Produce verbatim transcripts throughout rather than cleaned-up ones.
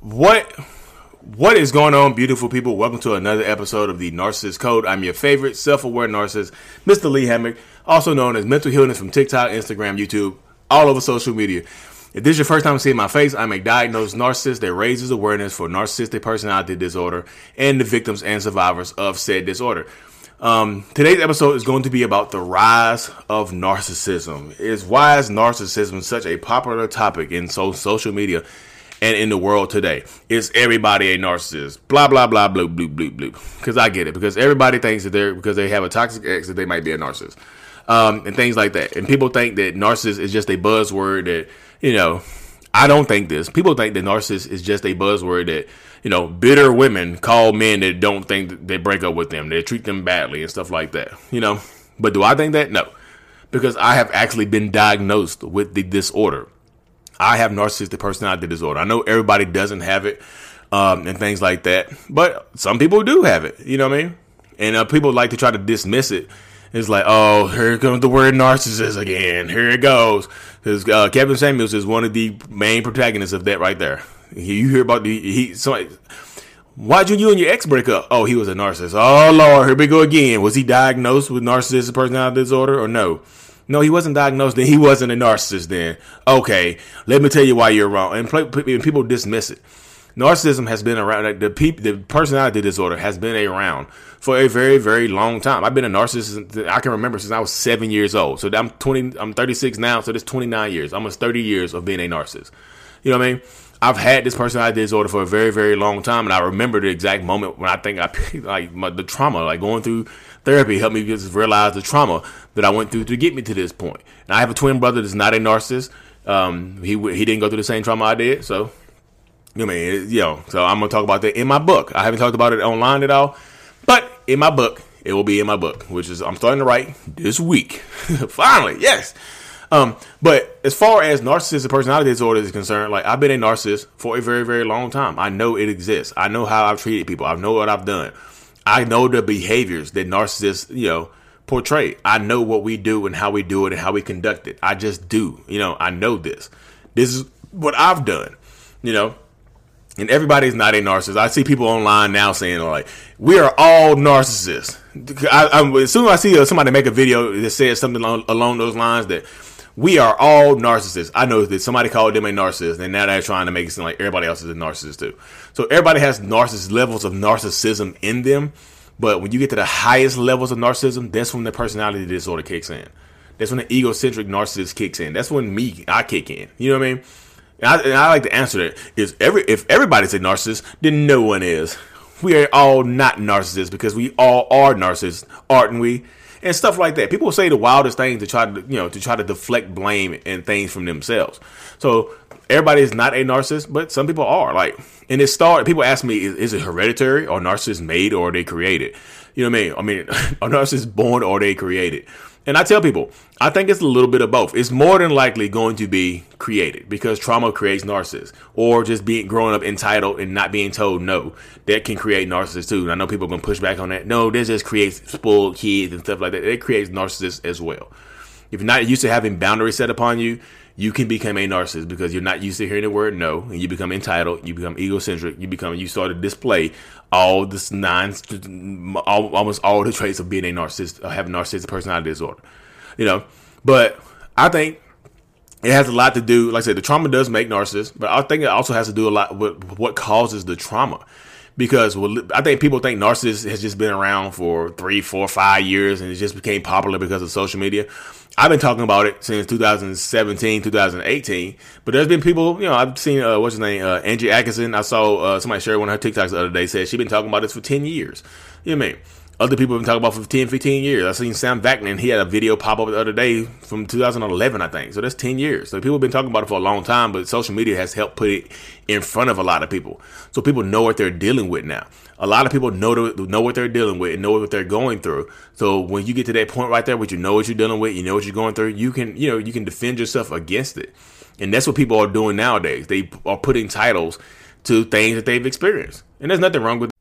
What... What is going on, beautiful people? Welcome to another episode of the Narcissist Code. I'm your favorite self-aware narcissist, Mister Lee Hammack, also known as Mental Healing, from TikTok, Instagram, YouTube, all over social media. If this is your first time seeing my face, I'm a diagnosed narcissist that raises awareness for narcissistic personality disorder and the victims and survivors of said disorder. Um, today's episode is going to be about the rise of narcissism. Is why is narcissism such a popular topic in so- social media? And in the world today, is everybody a narcissist? Blah, blah, blah, bloop, bloop, bloop, bloop. Because I get it. Because everybody thinks that they're, because they have a toxic ex, that they might be a narcissist. Um, and things like that. And people think that narcissist is just a buzzword that, you know, I don't think this. People think that narcissist is just a buzzword that, you know, bitter women call men that don't think that they break up with them. They treat them badly and stuff like that, you know. But do I think that? No. Because I have actually been diagnosed with the disorder. I have narcissistic personality disorder. I know everybody doesn't have it, um, and things like that, but some people do have it. You know what I mean? And uh, people like to try to dismiss it. It's like, oh, here comes the word narcissist again. Here it goes. Because uh, Kevin Samuels is one of the main protagonists of that right there. You hear about the he? Somebody, why'd you, you and your ex break up? Oh, he was a narcissist. Oh Lord, here we go again. Was he diagnosed with narcissistic personality disorder or no? No, he wasn't diagnosed then. He wasn't a narcissist then. Okay, let me tell you why you're wrong. And, play, and people dismiss it. Narcissism has been around. Like the, pe- the personality disorder has been around for a very, very long time. I've been a narcissist, I can remember, since I was seven years old. So I'm twenty. I'm thirty-six now. So that's twenty-nine years. Almost thirty years of being a narcissist. You know what I mean? I've had this personality disorder for a very, very long time. And I remember the exact moment when I think I like my, the trauma, like going through therapy helped me just realize the trauma that I went through to get me to this point. And I have a twin brother that's not a narcissist. Um, he he didn't go through the same trauma I did. So, you know, I mean, you know, so I'm going to talk about that in my book. I haven't talked about it online at all, but in my book, it will be in my book, which is I'm starting to write this week. Finally. Yes. Um, but as far as narcissistic personality disorder is concerned, like I've been a narcissist for a very, very long time. I know it exists. I know how I've treated people. I know what I've done. I know the behaviors that narcissists, you know, portray. I know what we do and how we do it and how we conduct it. I just do, you know, I know this. This is what I've done, you know, and everybody's not a narcissist. I see people online now saying like, we are all narcissists. I, I, as soon as I see somebody make a video that says something along, along those lines that we are all narcissists. I know that somebody called them a narcissist, and now they're trying to make it seem like everybody else is a narcissist too. So everybody has narcissist levels of narcissism in them, but when you get to the highest levels of narcissism, that's when the personality disorder kicks in. That's when the egocentric narcissist kicks in. That's when me, I kick in. You know what I mean? And I, and I like to answer that is every if everybody's a narcissist, then no one is. We are all not narcissists because we all are narcissists, aren't we? And stuff like that. People say the wildest things to try to, you know, to try to deflect blame and things from themselves. So everybody is not a narcissist, but some people are. Like, and it started. People ask me, is, is it hereditary, or narcissists made, or are they created? You know what I mean? I mean, are narcissists born, or are they created? And I tell people, I think it's a little bit of both. It's more than likely going to be created because trauma creates narcissists, or just being growing up entitled and not being told no. That can create narcissists too. And I know people are going to push back on that. No, this just creates spoiled kids and stuff like that. It creates narcissists as well. If you're not used to having boundaries set upon you, you can become a narcissist because you're not used to hearing the word no, and you become entitled, you become egocentric, you become, you start to display all this nine, all, almost all the traits of being a narcissist, or having narcissistic personality disorder, you know. But I think it has a lot to do, like I said, the trauma does make narcissists, but I think it also has to do a lot with what causes the trauma. Because well, I think people think narcissists has just been around for three, four, five years, and it just became popular because of social media. I've been talking about it since two thousand seventeen, two thousand eighteen. But there's been people, you know, I've seen, uh, what's her name, uh, Angie Atkinson. I saw uh, somebody share one of her TikToks the other day, said she's been talking about this for ten years. You know what I mean? Other people have been talking about for ten, fifteen years. I seen Sam Vaknin. He had a video pop up the other day from two thousand eleven, I think. So that's ten years. So people have been talking about it for a long time, but social media has helped put it in front of a lot of people. So people know what they're dealing with now. A lot of people know to, know what they're dealing with and know what they're going through. So when you get to that point right there, where you know what you're dealing with, you know what you're going through, you can, you know, you can defend yourself against it. And that's what people are doing nowadays. They are putting titles to things that they've experienced. And there's nothing wrong with that.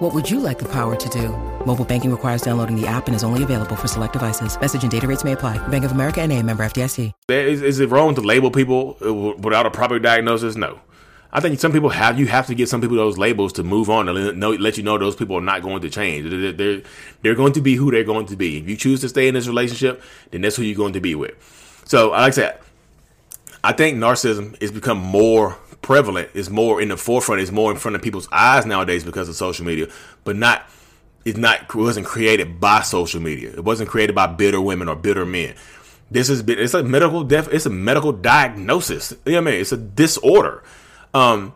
What would you like the power to do? Mobile banking requires downloading the app and is only available for select devices. Message and data rates may apply. Bank of America N A, member F D I C. Is, is it wrong to label people without a proper diagnosis? No. I think some people have, you have to get some people those labels to move on and let you know those people are not going to change. They're, they're, they're going to be who they're going to be. If you choose to stay in this relationship, then that's who you're going to be with. So, like I said, I think narcissism has become more prevalent, is more in the forefront, is more in front of people's eyes nowadays because of social media, but not it's not it wasn't created by social media. It wasn't created by bitter women or bitter men. This is it's a medical def, it's a medical diagnosis. You know what I mean? It's a disorder, um,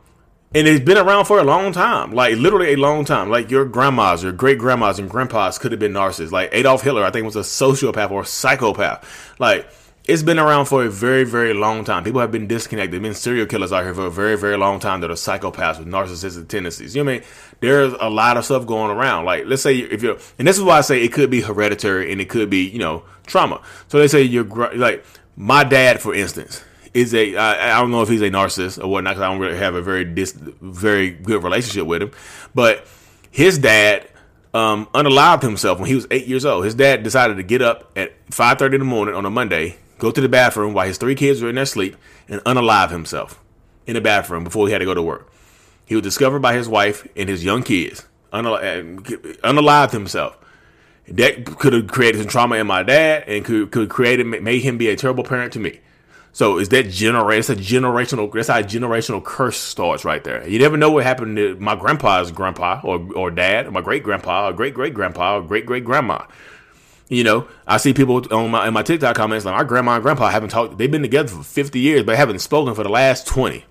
and it's been around for a long time, like literally a long time. Like your grandmas, your great grandmas, and grandpas could have been narcissists. Like Adolf Hitler, I think, was a sociopath or a psychopath. Like. It's been around for a very, very long time. People have been disconnected. There've been serial killers out here for a very, very long time that are psychopaths with narcissistic tendencies. You know what I mean? There's a lot of stuff going around. Like, let's say if you're, and this is why I say it could be hereditary and it could be, you know, trauma. So they say you're like my dad, for instance, is a, I, I don't know if he's a narcissist or whatnot, because I don't really have a very, dis, very good relationship with him, but his dad um, unalived himself when he was eight years old. His dad decided to get up at five thirty in the morning on a Monday, go to the bathroom while his three kids were in their sleep, and unalive himself in the bathroom before he had to go to work. He was discovered by his wife and his young kids. Unal- unalived himself. That could have created some trauma in my dad and could could create made him be a terrible parent to me. So is that genera- it's a generational? That's how a generational curse starts right there. You never know what happened to my grandpa's grandpa or or dad, or my great grandpa, or great great grandpa, or great great grandma. You know, I see people on my in my TikTok comments like, our grandma and grandpa haven't talked. They've been together for fifty years, but haven't spoken for the last twenty.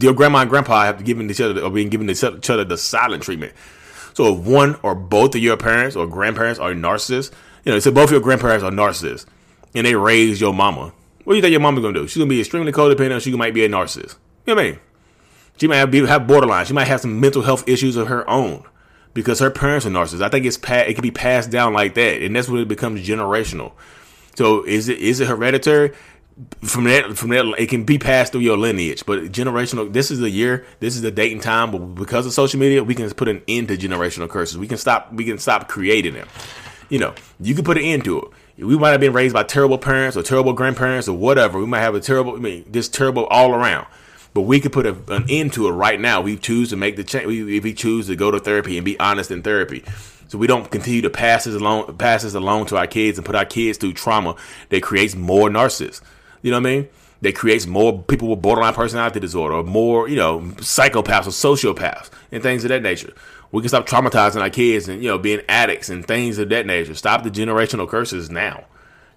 Your grandma and grandpa have given each other or been giving each other the silent treatment. So if one or both of your parents or grandparents are narcissists, you know, so both of your grandparents are narcissists and they raised your mama. What do you think your mama's going to do? She's going to be extremely codependent. Or she might be a narcissist. You know what I mean? She might have, be, have borderline. She might have some mental health issues of her own. Because her parents are narcissists. I think it's pa- it can be passed down like that. And that's when it becomes generational. So is it is it hereditary? From that, from that, it can be passed through your lineage. But generational, this is the year, this is the date and time. But because of social media, we can put an end to generational curses. We can stop we can stop creating them. You know, you can put an end to it. We might have been raised by terrible parents or terrible grandparents or whatever. We might have a terrible, I mean, this terrible all around. But we could put a, an end to it right now. We choose to make the change. We, we choose to go to therapy and be honest in therapy, so we don't continue to pass this along, pass this along to our kids and put our kids through trauma that creates more narcissists. You know what I mean? That creates more people with borderline personality disorder, or more, you know, psychopaths or sociopaths and things of that nature. We can stop traumatizing our kids and, you know, being addicts and things of that nature. Stop the generational curses now.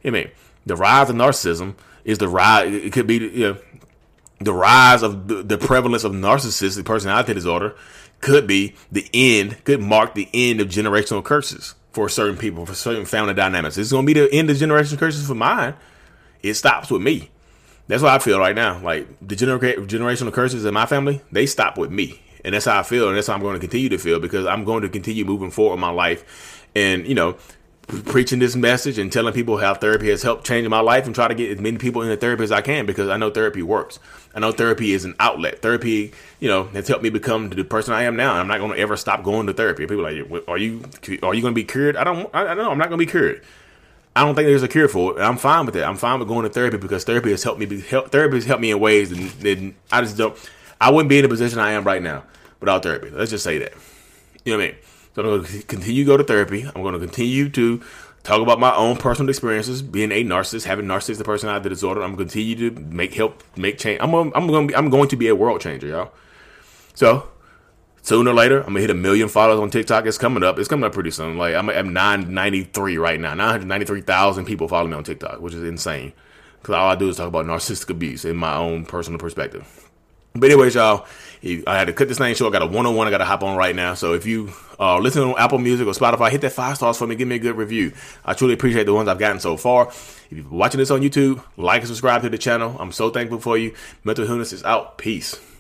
You know what I mean? The rise of narcissism is the rise. It could be, you know. The rise of the prevalence of narcissistic personality disorder could be the end, could mark the end of generational curses for certain people, for certain family dynamics. It's going to be the end of generational curses for mine. It stops with me. That's what I feel right now. Like the gener- generational curses in my family, they stop with me. And that's how I feel. And that's how I'm going to continue to feel, because I'm going to continue moving forward in my life. And, you know, preaching this message and telling people how therapy has helped change my life, and try to get as many people into therapy as I can, because I know therapy works. I know therapy is an outlet. Therapy, you know, has helped me become the person I am now. I'm not going to ever stop going to therapy. People are like, are you, are you going to be cured? I don't, I don't know. I'm not going to be cured. I don't think there's a cure for it. I'm fine with that. I'm fine with going to therapy, because therapy has helped me. Be, help, therapy has helped me in ways that I just don't, I wouldn't be in the position I am right now without therapy. Let's just say that. You know what I mean? So I'm going to continue to go to therapy. I'm going to continue to talk about my own personal experiences, being a narcissist, having narcissistic personality disorder. I'm going to continue to make help, make change. I'm gonna, I'm going to be, I'm going to be a world changer, y'all. So sooner or later, I'm going to hit a million followers on TikTok. It's coming up. It's coming up pretty soon. Like I'm at nine ninety-three right now. nine hundred ninety-three thousand people follow me on TikTok, which is insane. Because all I do is talk about narcissistic abuse in my own personal perspective. But anyways, y'all, I had to cut this thing short. I got a one-on-one I got to hop on right now. So if you uh, listen on Apple Music or Spotify, hit that five stars for me. Give me a good review. I truly appreciate the ones I've gotten so far. If you're watching this on YouTube, like and subscribe to the channel. I'm so thankful for you. Mental Healing is out. Peace.